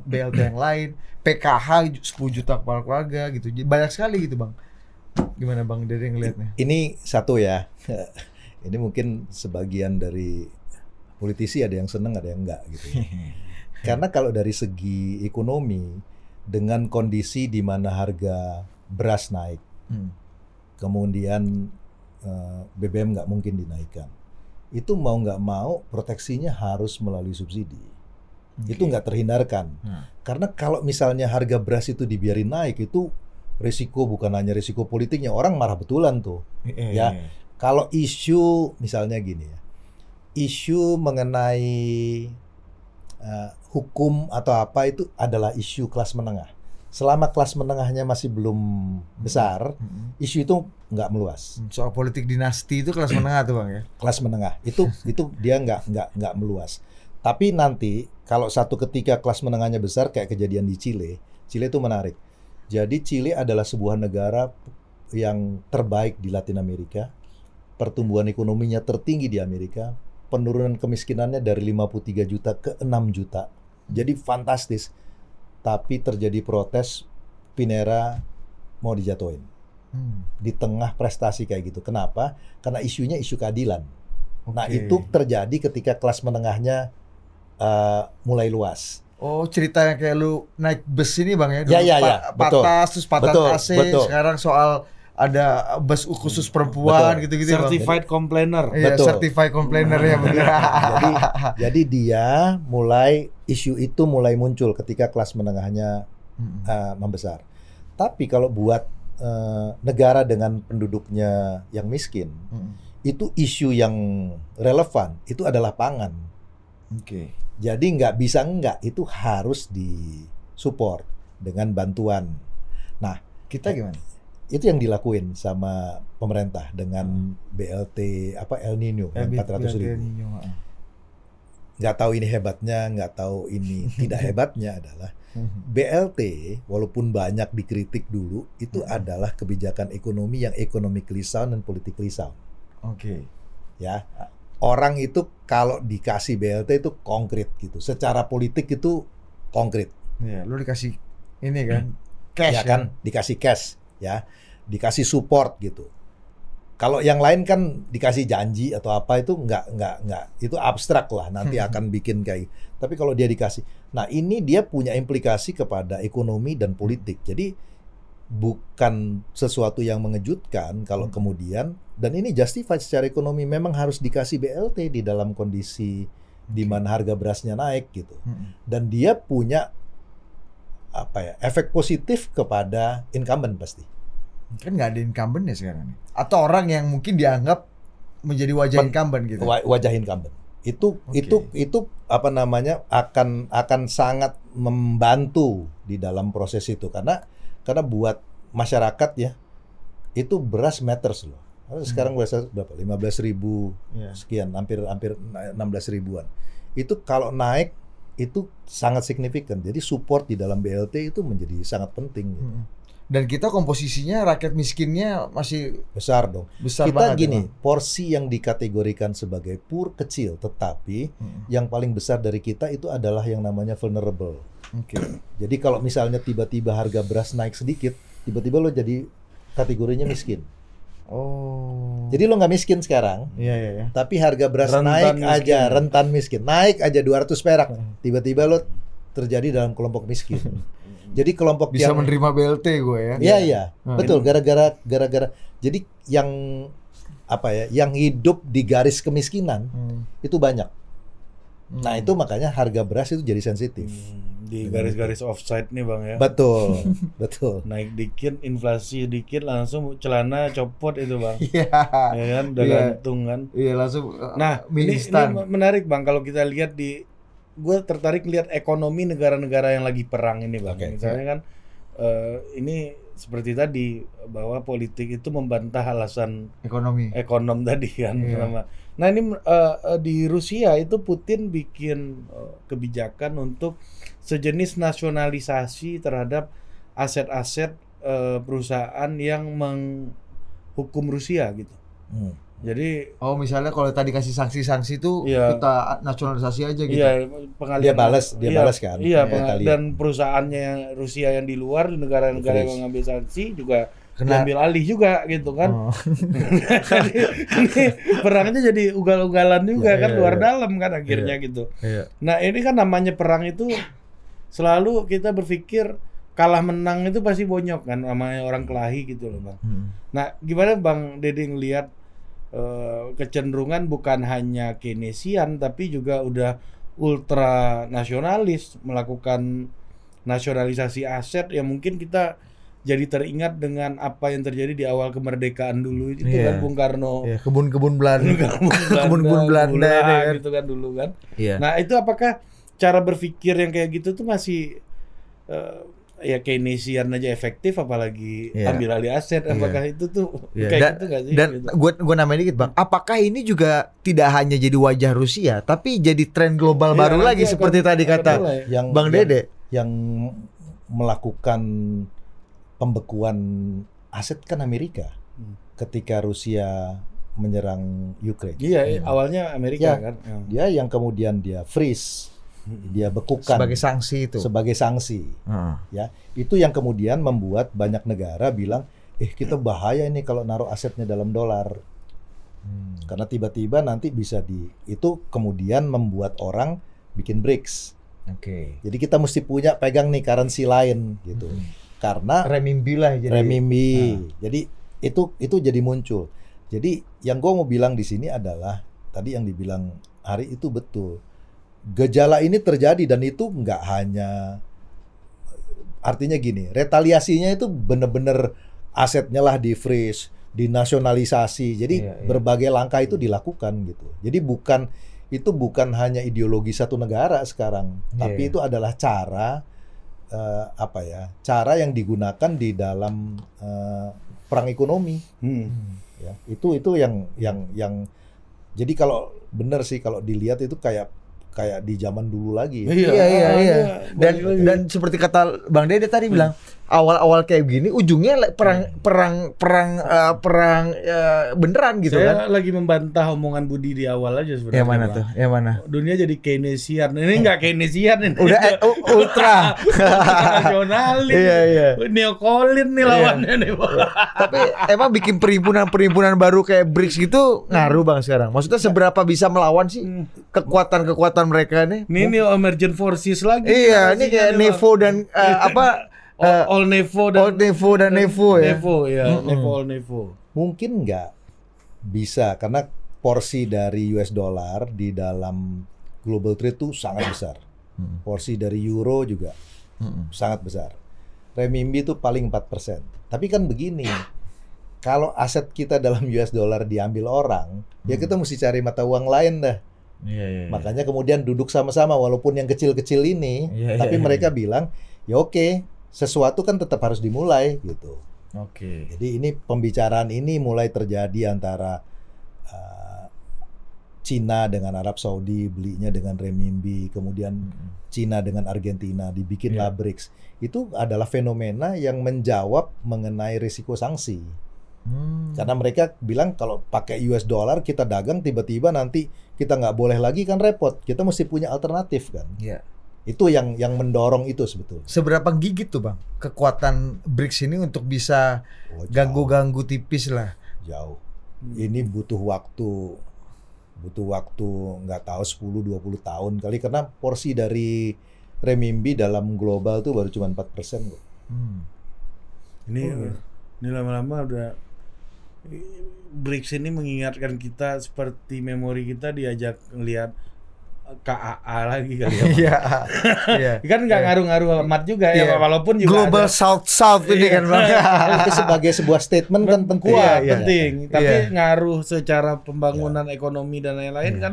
BLT yang lain, PKH 10 juta kepala keluarga gitu. Banyak sekali gitu Bang. Gimana Bang Dede ngelihatnya? Ini satu ya. Ini mungkin sebagian dari politisi ada yang seneng, ada yang enggak gitu. Karena kalau dari segi ekonomi, dengan kondisi di mana harga beras naik, kemudian BBM nggak mungkin dinaikkan, itu mau nggak mau proteksinya harus melalui subsidi. Itu nggak terhindarkan. Karena kalau misalnya harga beras itu dibiarin naik, itu risiko bukan hanya risiko politiknya, orang marah betulan tuh. Ya, kalau isu misalnya gini ya, isu mengenai hukum atau apa itu adalah isu kelas menengah. Selama kelas menengahnya masih belum besar, isu itu nggak meluas. Soal politik dinasti itu kelas menengah tuh Bang ya? Kelas menengah itu dia nggak meluas. Tapi nanti kalau satu ketika kelas menengahnya besar kayak kejadian di Chile, Chile itu menarik. Jadi Chile adalah sebuah negara yang terbaik di Latin Amerika, pertumbuhan ekonominya tertinggi di Amerika, penurunan kemiskinannya dari 53 juta ke 6 juta. Jadi fantastis. Tapi terjadi protes, Pinera mau dijatuhin. Di tengah prestasi kayak gitu. Kenapa? Karena isunya isu keadilan. Okay. Nah itu terjadi ketika kelas menengahnya mulai luas. Oh, cerita yang kayak lu naik bus ini Bang ya? Ya. Patas, terus patah AC, sekarang soal ada bus khusus perempuan gitu-gitu. Certified complainer. Iya, certified complainer ya bener. Jadi dia mulai, isu itu mulai muncul ketika kelas menengahnya membesar. Tapi kalau buat negara dengan penduduknya yang miskin, itu isu yang relevan, itu adalah pangan. Oke. Jadi nggak bisa enggak, itu harus disupport dengan bantuan. Nah, kita gimana? Itu yang dilakuin sama pemerintah dengan BLT apa El Nino 400.000. Nggak tahu ini hebatnya, nggak tahu ini tidak hebatnya adalah BLT walaupun banyak dikritik dulu itu adalah kebijakan ekonomi yang economically sound dan politically sound. Oke. Ya. Orang itu kalau dikasih BLT itu konkret gitu, secara politik itu konkret. Ya, lu dikasih ini kan, cash ya kan, dikasih cash ya, dikasih support gitu. Kalau yang lain kan dikasih janji atau apa itu nggak, itu abstrak lah, nanti akan bikin kayak. Tapi kalau dia dikasih, nah ini dia punya implikasi kepada ekonomi dan politik. Jadi bukan sesuatu yang mengejutkan kalau kemudian, dan ini justified secara ekonomi, memang harus dikasih BLT di dalam kondisi di mana harga berasnya naik gitu. Dan dia punya apa ya, efek positif kepada incumbent pasti. Kan nggak ada incumbent ya sekarang nih. Atau orang yang mungkin dianggap menjadi wajah incumbent gitu. Wajah incumbent. Itu apa namanya akan sangat membantu di dalam proses itu, karena buat masyarakat ya itu beras matters loh. Sekarang beras berapa? 15.000 sekian, hampir 16.000-an. Itu kalau naik itu sangat signifikan. Jadi support di dalam BLT itu menjadi sangat penting. Gitu. Dan kita komposisinya rakyat miskinnya masih besar dong. Besar kita gini, dong. Porsi yang dikategorikan sebagai poor kecil, tetapi yang paling besar dari kita itu adalah yang namanya vulnerable. Okay. Jadi kalau misalnya tiba-tiba harga beras naik sedikit, tiba-tiba lo jadi kategorinya miskin. Oh. Jadi lo nggak miskin sekarang, iya. Tapi harga beras rentan naik miskin. Aja, rentan miskin, naik aja 200 perak, tiba-tiba lo terjadi dalam kelompok miskin. Jadi kelompok bisa yang menerima BLT gue ya. Iya. Nah, betul, gara-gara jadi yang apa ya, yang hidup di garis kemiskinan itu banyak. Nah, itu makanya harga beras itu jadi sensitif. Di garis-garis offside nih, Bang ya. Betul. Naik dikit, inflasi dikit langsung celana copot itu, Bang. Iya. Ya kan, udah gantung kan. Iya, langsung. Nah, ini menarik, Bang, kalau kita lihat di gue tertarik lihat ekonomi negara-negara yang lagi perang ini, Bang. Okay. Misalnya kan ini seperti tadi bahwa politik itu membantah alasan ekonomi tadi kan. Yeah. Nah ini di Rusia itu Putin bikin kebijakan untuk sejenis nasionalisasi terhadap aset-aset perusahaan yang menghukum Rusia gitu. Jadi misalnya kalau tadi kasih sanksi-sanksi itu kita nasionalisasi aja gitu. Iya, dia balas kan. Iya, dan perusahaannya Rusia yang di luar negara-negara yang mengambil sanksi juga diambil alih juga gitu kan. Jadi perangnya jadi ugal-ugalan juga kan luar dalam kan akhirnya gitu. Nah, ini kan namanya perang itu selalu kita berpikir kalah menang itu pasti bonyok kan, namanya orang kelahi gitu loh, Bang. Nah, gimana Bang Dede ngelihat kecenderungan bukan hanya Keynesian tapi juga udah ultra nasionalis melakukan nasionalisasi aset yang mungkin kita jadi teringat dengan apa yang terjadi di awal kemerdekaan dulu itu kan Bung Karno, kebun-kebun Belanda, gula, gitu kan dulu kan. Nah itu apakah cara berpikir yang kayak gitu tuh masih ya Keynesian aja efektif, apalagi ambil alih aset, apakah itu tuh kayak gitu nggak sih? Dan gitu. gue nambahin dikit, Bang, apakah ini juga tidak hanya jadi wajah Rusia tapi jadi tren global baru lagi seperti tadi kata yang Bang Dede yang melakukan pembekuan aset kan Amerika ketika Rusia menyerang Ukraina. Awalnya Amerika kan dia yang kemudian dia freeze, dia bekukan sebagai sanksi itu. Ya, itu yang kemudian membuat banyak negara bilang, kita bahaya ini kalau naruh asetnya dalam dolar. Karena tiba-tiba nanti bisa itu kemudian membuat orang bikin BRICS. Oke. Jadi kita mesti pegang nih currency lain gitu. Karena renminbi. Jadi itu jadi muncul. Jadi yang gua mau bilang di sini adalah tadi yang dibilang Ari itu betul. Gejala ini terjadi dan itu nggak hanya, artinya gini, retaliasinya itu bener-bener asetnya lah di freeze, dinasionalisasi, jadi berbagai langkah itu dilakukan gitu. Jadi bukan hanya ideologi satu negara sekarang, tapi itu adalah cara cara yang digunakan di dalam perang ekonomi. Ya, itu yang jadi kalau bener sih kalau dilihat itu kayak di zaman dulu lagi. Iya. Dan seperti kata Bang Dede tadi bilang, awal-awal kayak begini ujungnya perang beneran gitu. Saya kan. Saya lagi membantah omongan Budi di awal aja sebenarnya. Yang mana tuh? Yang mana? Dunia jadi Keynesian. Ini enggak Keynesian ini. Udah ultra nasionalis. Iya. Neokolin nih lawannya nih. Tapi emang bikin perhimpunan-perhimpunan baru kayak BRICS gitu ngaruh Bang sekarang. Maksudnya seberapa bisa melawan sih kekuatan-kekuatan mereka nih? Ini neo emergent forces lagi. Iya, ini kayak Nevo dan All Nevo. Mungkin nggak bisa karena porsi dari US dollar di dalam global trade itu sangat besar. Porsi dari euro juga sangat besar. Renminbi itu paling 4%. Tapi kan begini, kalau aset kita dalam US dollar diambil orang, ya kita mesti cari mata uang lain dah. Makanya kemudian duduk sama-sama walaupun yang kecil-kecil ini, tapi mereka bilang, ya oke, sesuatu kan tetap harus dimulai gitu. Oke. Jadi ini pembicaraan ini mulai terjadi antara Cina dengan Arab Saudi belinya dengan renminbi, kemudian Cina dengan Argentina dibikinlah BRICS. Itu adalah fenomena yang menjawab mengenai risiko sanksi. Karena mereka bilang kalau pakai US dollar kita dagang, tiba-tiba nanti kita nggak boleh lagi, kan repot. Kita mesti punya alternatif kan. Yeah. Itu yang mendorong itu sebetulnya. Seberapa gigit tuh Bang kekuatan BRICS ini untuk bisa ganggu-ganggu tipis lah? Jauh. Ini butuh waktu. Butuh waktu nggak tahu 10-20 tahun kali, karena porsi dari renminbi dalam global tuh baru cuma 4% kok. Ini lama-lama udah. BRICS ini mengingatkan kita seperti memori kita diajak ngelihat KAA lagi kali ya. Iya. Kan nggak ngaruh-ngaruh amat juga ya, walaupun juga Global South-South ini kan Bang. Itu sebagai sebuah statement kan penting. Tapi ngaruh secara pembangunan ekonomi dan lain-lain kan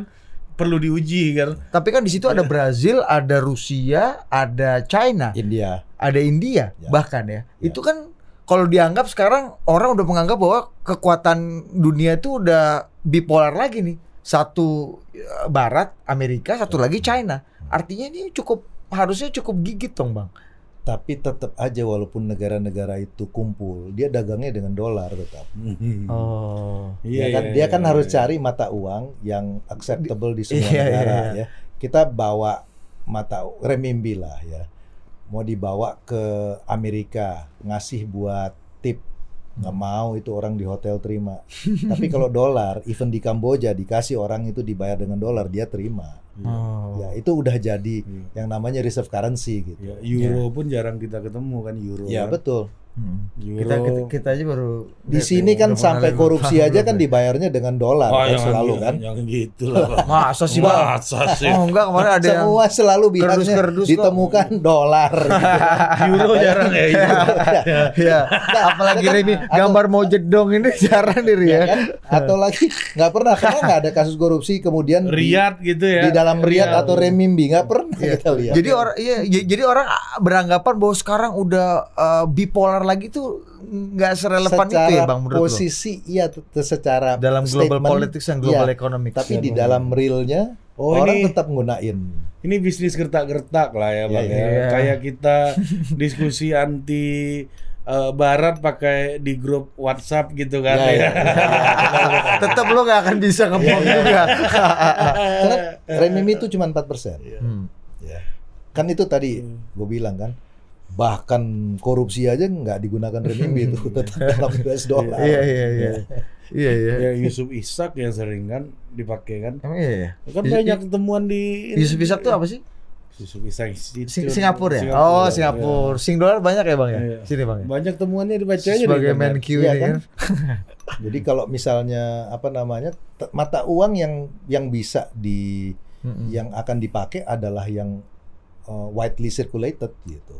perlu diuji kan. Tapi kan di situ ada Brazil, ada Rusia, ada China, India bahkan ya. Itu kan kalau dianggap sekarang orang udah menganggap bahwa kekuatan dunia itu udah bipolar lagi nih. Satu Barat, Amerika, satu lagi China. Artinya ini harusnya cukup gigit dong Bang. Tapi tetap aja walaupun negara-negara itu kumpul, dia dagangnya dengan dolar tetap. Dia kan harus cari mata uang yang acceptable di semua negara ya. Kita bawa mata renminbi lah ya. Mau dibawa ke Amerika, ngasih buat tip, nggak mau, itu orang di hotel terima. Tapi kalau dolar, even di Kamboja dikasih orang itu dibayar dengan dolar, dia terima. Ya itu udah jadi yang namanya reserve currency gitu. Euro pun jarang kita ketemu kan euro. Ya kan? Betul. Euro. Kita aja baru di sini kan sampai korupsi aja kan dibayarnya dengan dolar selalu kan. Yang gitu lah. Masa sih Bang? Oh enggak, kemarin ada yang semua selalu bilangnya ditemukan dolar. Euro jarang ya. Iya. Apalagi ini gambar mau jedong ini jarang diri ya. Atau lagi nggak pernah, karena nggak ada kasus korupsi kemudian Riyad gitu ya. Dalam riad atau renminbi nggak pernah kita lihat. Jadi orang jadi orang beranggapan bahwa sekarang udah bipolar lagi tuh nggak serelevan itu ya Bang menurut lo. Posisi iya secara dalam global politics dan global economics. Tapi di dalam realnya orang ini tetap nggunain. Ini bisnis gertak-gertak lah ya Bang. Kayak kita diskusi anti Barat pakai di grup WhatsApp gitu kan. Tetap lo gak akan bisa ngebom juga. Renminbi itu cuma 4%. Kan itu tadi gue bilang kan, bahkan korupsi aja nggak digunakan renminbi itu tetap dalam US dollar. Iya. Yusuf Ishak yang sering kan dipakai kan. Kan banyak temuan di Yusuf Ishak tuh apa sih? Singapura ya? Oh Singapura. Singdolar banyak ya Bang ya? Sini Bang ya? Banyak temuannya dibaca aja sebagai MNQ ini kan. Jadi kalau misalnya mata uang yang bisa yang akan dipakai adalah yang widely circulated gitu.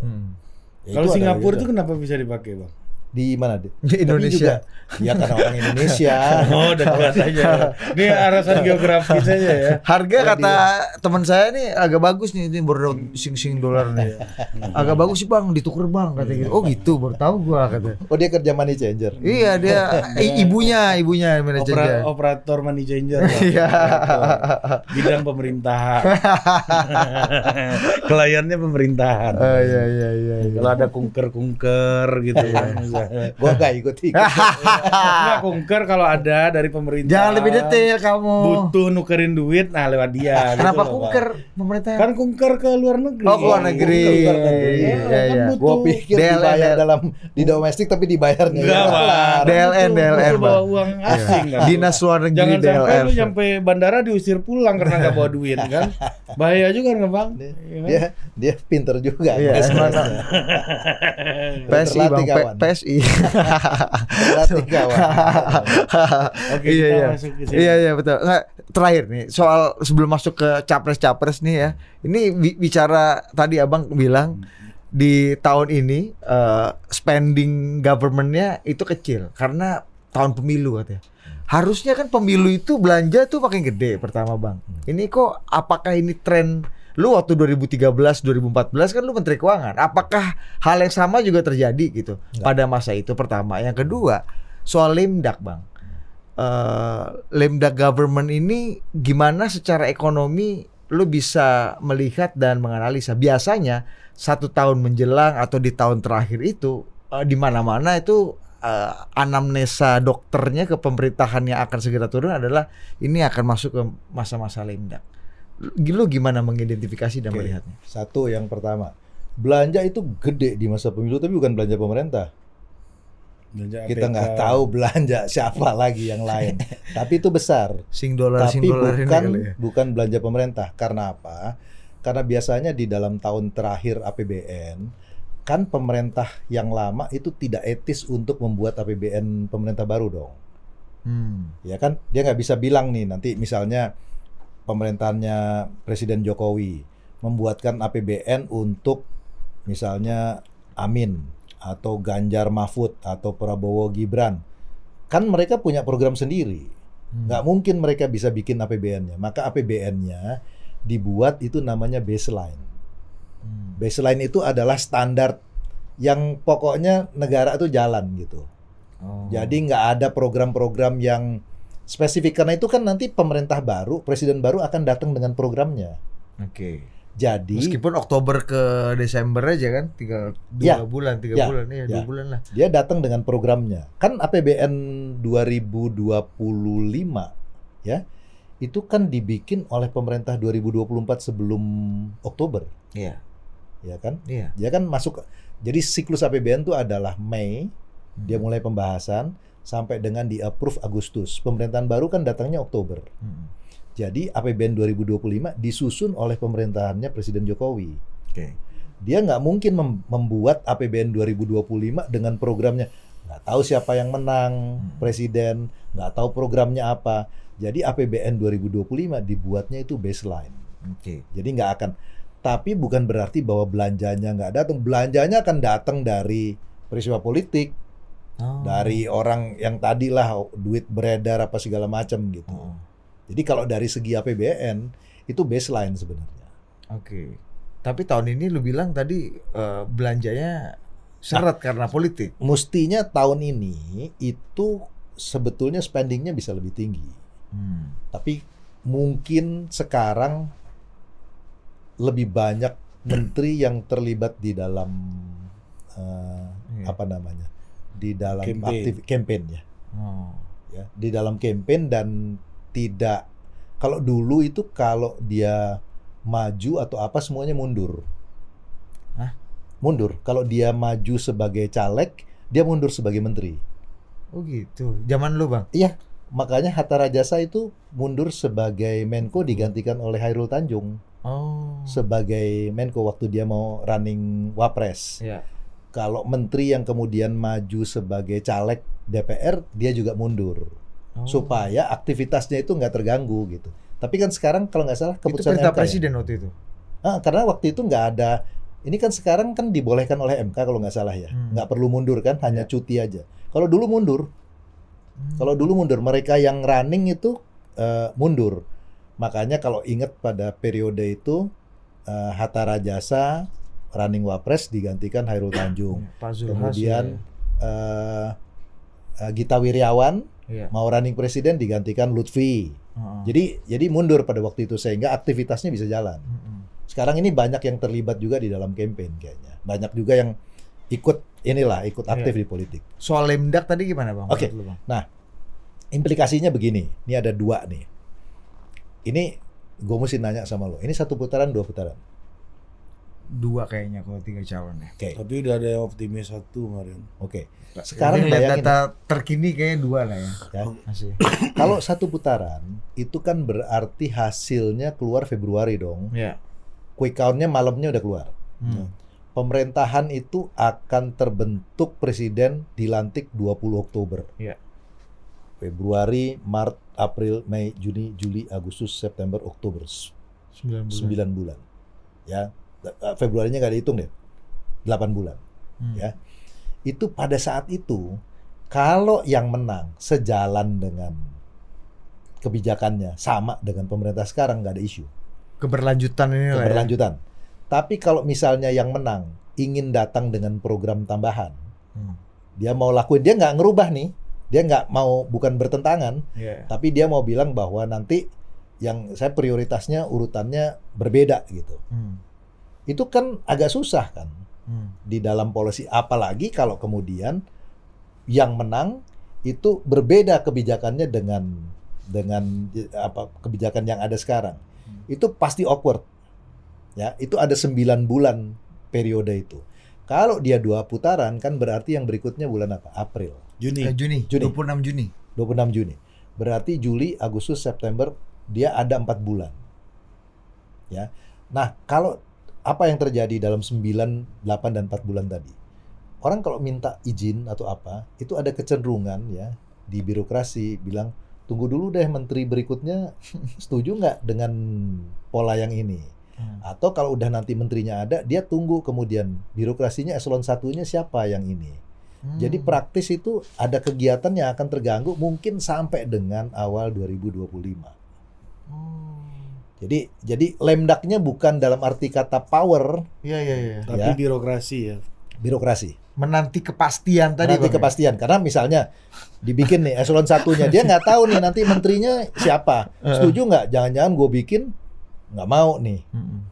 Kalau Singapura itu kenapa bisa dipakai Bang? Di mana deh? Di Indonesia. Iya karena orang Indonesia. Dan bahas aja. Ini alasan geografis aja ya. Harga kata teman saya nih agak bagus nih, ini baru sing-sing dolar nih. Agak bagus sih Bang, dituker Bang katanya gitu. Oh gitu, baru tahu gua katanya. Oh dia kerja money changer. Iya dia ibunya money changer. Operator money changer. Iya. Bidang pemerintahan. Kliennya pemerintahan. Iya. Kalau ada kunker-kunker gitu kan. Gua gak ikut. Nggak kunker kalau ada dari pemerintah. Jangan lebih detail kamu. Butuh nukerin duit, nah lewat dia. Kenapa gitu kunker pemerintah? Kan kunker ke luar negeri. Oh, luar negeri. Iya. Gua pikir dibayar di domestik tapi dibayarnya. DLN. Bawa uang asing kan. Dinas luar negeri. Jangan sampai lu nyampe bandara diusir pulang karena nggak bawa duit kan. Bahaya juga nggak Bang? Dia pinter juga. PSI Bang, PSI. Iya betul. Terakhir nih soal sebelum masuk ke capres-capres nih ya. Ini bicara tadi Abang bilang di tahun ini spending governmentnya itu kecil karena tahun pemilu katanya. Harusnya kan pemilu itu belanja tuh makin gede pertama Bang. Ini kok apakah ini tren? Lu waktu 2013-2014 kan lu Menteri Keuangan. Apakah hal yang sama juga terjadi gitu pada masa itu pertama? Yang kedua soal lemdak Bang. lambda government ini gimana secara ekonomi lu bisa melihat dan menganalisa? Biasanya satu tahun menjelang atau di tahun terakhir itu di mana-mana itu anamnesa dokternya ke pemerintahan yang akan segera turun adalah ini akan masuk ke masa-masa lembdak. Lu gimana mengidentifikasi dan melihatnya? Satu, yang pertama, belanja itu gede di masa pemilu, tapi bukan belanja pemerintah. Belanja kita nggak tahu belanja siapa lagi yang lain, tapi itu besar. Bukan belanja pemerintah. Karena apa? Karena biasanya di dalam tahun terakhir APBN, kan pemerintah yang lama itu tidak etis untuk membuat APBN pemerintah baru dong. Ya kan? Dia nggak bisa bilang nih, nanti misalnya pemerintahannya Presiden Jokowi membuatkan APBN untuk misalnya Amin, atau Ganjar Mahfud, atau Prabowo Gibran. Kan mereka punya program sendiri. Nggak mungkin mereka bisa bikin APBN-nya. Maka APBN-nya dibuat itu namanya baseline. Baseline itu adalah standar yang pokoknya negara itu jalan gitu. Jadi nggak ada program-program yang spesifik. Karena itu kan nanti pemerintah baru, presiden baru akan datang dengan programnya. Oke. Jadi meskipun Oktober ke Desember aja kan, dua bulan lah. Dia datang dengan programnya. Kan APBN 2025 ya, itu kan dibikin oleh pemerintah 2024 sebelum Oktober. Iya. Ya kan? Iya. Dia kan masuk, jadi siklus APBN itu adalah Mei, dia mulai pembahasan sampai dengan di approve Agustus. Pemerintahan baru kan datangnya Oktober. Jadi APBN 2025 disusun oleh pemerintahannya Presiden Jokowi. Okay. Dia nggak mungkin membuat APBN 2025 dengan programnya. Nggak tahu siapa yang menang, presiden, nggak tahu programnya apa. Jadi APBN 2025 dibuatnya itu baseline. Okay. Jadi nggak akan. Tapi bukan berarti bahwa belanjanya nggak datang. Belanjanya akan datang dari peristiwa politik. Dari orang yang tadilah duit beredar apa segala macam gitu. Jadi kalau dari segi APBN itu baseline sebenarnya. Oke. Tapi tahun ini lu bilang tadi belanjanya seret karena politik. Mestinya tahun ini itu sebetulnya spendingnya bisa lebih tinggi. Tapi mungkin sekarang lebih banyak menteri yang terlibat di dalam apa namanya, di dalam campaign-nya. Ya, di dalam campaign. Dan tidak, kalau dulu itu kalau dia maju atau apa semuanya mundur. Mundur. Kalau dia maju sebagai caleg, dia mundur sebagai menteri. Oh gitu. Zaman lu, Bang? Iya. Makanya Hatta Rajasa itu mundur sebagai Menko, digantikan oleh Hairul Tanjung. Sebagai Menko waktu dia mau running Wapres. Iya. Kalau menteri yang kemudian maju sebagai caleg DPR, dia juga mundur. Supaya aktivitasnya itu nggak terganggu gitu. Tapi kan sekarang kalau nggak salah keputusan MK. Itu perintah presiden waktu itu. Karena waktu itu nggak ada. Ini kan sekarang kan dibolehkan oleh MK kalau nggak salah ya. Nggak perlu mundur kan, hanya cuti aja. Kalau dulu mundur. Kalau dulu mundur, mereka yang running itu mundur. Makanya kalau ingat pada periode itu Hatta Rajasa running Wapres digantikan Hairul Tanjung. Kemudian Gita Wirjawan mau running presiden digantikan Lutfi. Jadi mundur pada waktu itu sehingga aktivitasnya bisa jalan. Sekarang ini banyak yang terlibat juga di dalam campaign kayaknya. Banyak juga yang ikut aktif di politik. Soal lemdak tadi gimana, Bang? Oke. Nah, implikasinya begini. Ini ada dua nih. Ini gue mesti nanya sama lo. Ini satu putaran, dua putaran? Dua kayaknya kalau tiga calon ya. Tapi udah ada yang optimis satu kemarin. Sekarang bayangin, data terkini kayaknya dua lah ya. Kalau satu putaran itu kan berarti hasilnya keluar Februari dong. Quick count-nya malamnya udah keluar. Pemerintahan itu akan terbentuk, presiden dilantik 20 Oktober. Februari, Maret, April, Mei, Juni, Juli, Agustus, September, Oktober. 9 bulan. Ya. Februarinya nggak dihitung deh, 8 bulan. Ya, itu pada saat itu kalau yang menang sejalan dengan kebijakannya, sama dengan pemerintah sekarang, nggak ada isu. Keberlanjutan. Ya? Tapi kalau misalnya yang menang ingin datang dengan program tambahan, dia mau lakuin, dia nggak ngerubah nih, Dia nggak mau, bukan bertentangan, tapi dia mau bilang bahwa nanti yang saya prioritasnya urutannya berbeda gitu. Itu kan agak susah kan di dalam policy, apalagi kalau kemudian yang menang itu berbeda kebijakannya dengan apa kebijakan yang ada sekarang. Itu pasti awkward. Ya, itu ada 9 bulan periode itu. Kalau dia 2 putaran kan berarti yang berikutnya bulan apa? April. Juni. 26 Juni. Berarti Juli, Agustus, September dia ada 4 bulan. Ya. Nah, kalau apa yang terjadi dalam 9, 8 dan 4 bulan tadi? Orang kalau minta izin atau apa, itu ada kecenderungan ya di birokrasi bilang tunggu dulu deh, menteri berikutnya setuju nggak dengan pola yang ini? Atau kalau udah nanti menterinya ada, dia tunggu kemudian birokrasinya eselon satunya siapa yang ini? Jadi praktis itu ada kegiatan yang akan terganggu mungkin sampai dengan awal 2025. Jadi lemdaknya bukan dalam arti kata power, ya. Tapi birokrasi ya. Birokrasi. Menanti kepastian tadi. Menanti kepastian. Karena misalnya dibikin nih eselon satunya, dia nggak tahu nih nanti menterinya siapa. Setuju nggak? Jangan-jangan gue bikin nggak mau nih.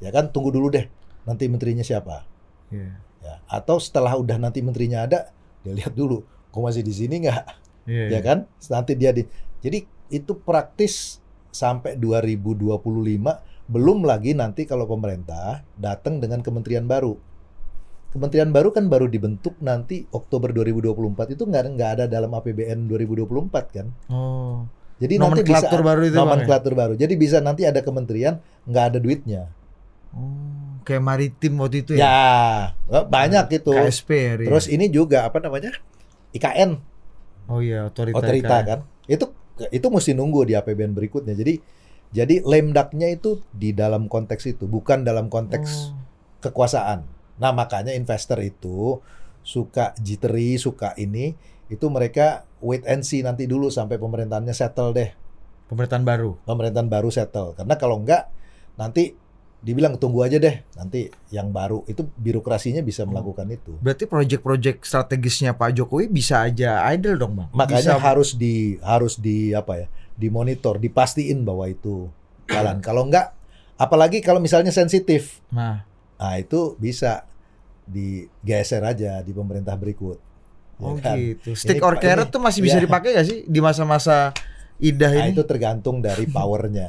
Ya kan, tunggu dulu deh nanti menterinya siapa. Ya. Atau setelah udah nanti menterinya ada, dia lihat dulu, gue masih di sini nggak? Ya kan? Nanti dia di. Jadi itu praktis sampai 2025, belum lagi nanti kalau pemerintah datang dengan kementerian baru. Kementerian baru kan baru dibentuk nanti Oktober 2024, itu nggak ada dalam APBN 2024 kan. Jadi nanti bisa nomenklatur baru. Jadi bisa nanti ada kementerian nggak ada duitnya. Kayak maritim waktu itu ya. Ya, banyak itu. KSP ya. Terus ini juga apa namanya? IKN. Oh iya, otorita kan. Itu mesti nunggu di APBN berikutnya. Jadi lemdaknya itu di dalam konteks itu, bukan dalam konteks kekuasaan. Nah, makanya investor itu suka jittery, suka ini, itu mereka wait and see nanti dulu sampai pemerintahnya settle deh. Pemerintahan baru settle. Karena kalau enggak, nanti dibilang tunggu aja deh, nanti yang baru. Itu birokrasinya bisa melakukan itu. Berarti proyek-proyek strategisnya Pak Jokowi bisa aja idle dong, Bang. Makanya harus di apa ya? Dimonitor, dipastiin bahwa itu jalan. Kalau enggak, apalagi kalau misalnya sensitif. Nah, itu bisa digeser aja di pemerintah berikut. Ya kan? Gitu. Stick or carrot tuh masih bisa dipakai nggak sih di masa-masa indah ini? Itu tergantung dari powernya.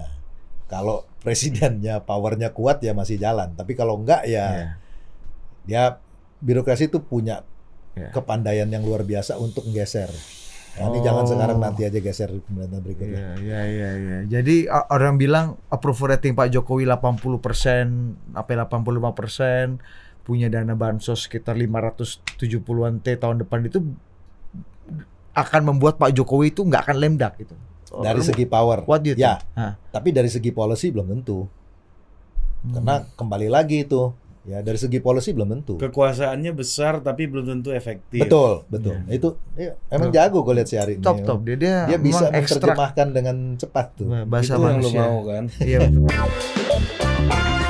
Kalau presidennya powernya kuat ya masih jalan. Tapi kalau enggak ya dia birokrasi itu punya kepandaian yang luar biasa untuk menggeser. Nanti jangan sekarang, nanti aja geser pemerintahan berikutnya. Iya. Jadi orang bilang approval rating Pak Jokowi 80% sampai 85%, punya dana bansos sekitar 570-an T tahun depan, itu akan membuat Pak Jokowi itu nggak akan lemdak gitu. Dari segi power. Ya. Tapi dari segi policy belum tentu. Karena kembali lagi itu. Ya, dari segi policy belum tentu. Kekuasaannya besar tapi belum tentu efektif. Betul. Ya. Itu emang jago gue lihat si hari ini. Top. Dia bisa menerjemahkan dengan cepat tuh. Bahasa itu manusia. Yang lo mau kan. Iya.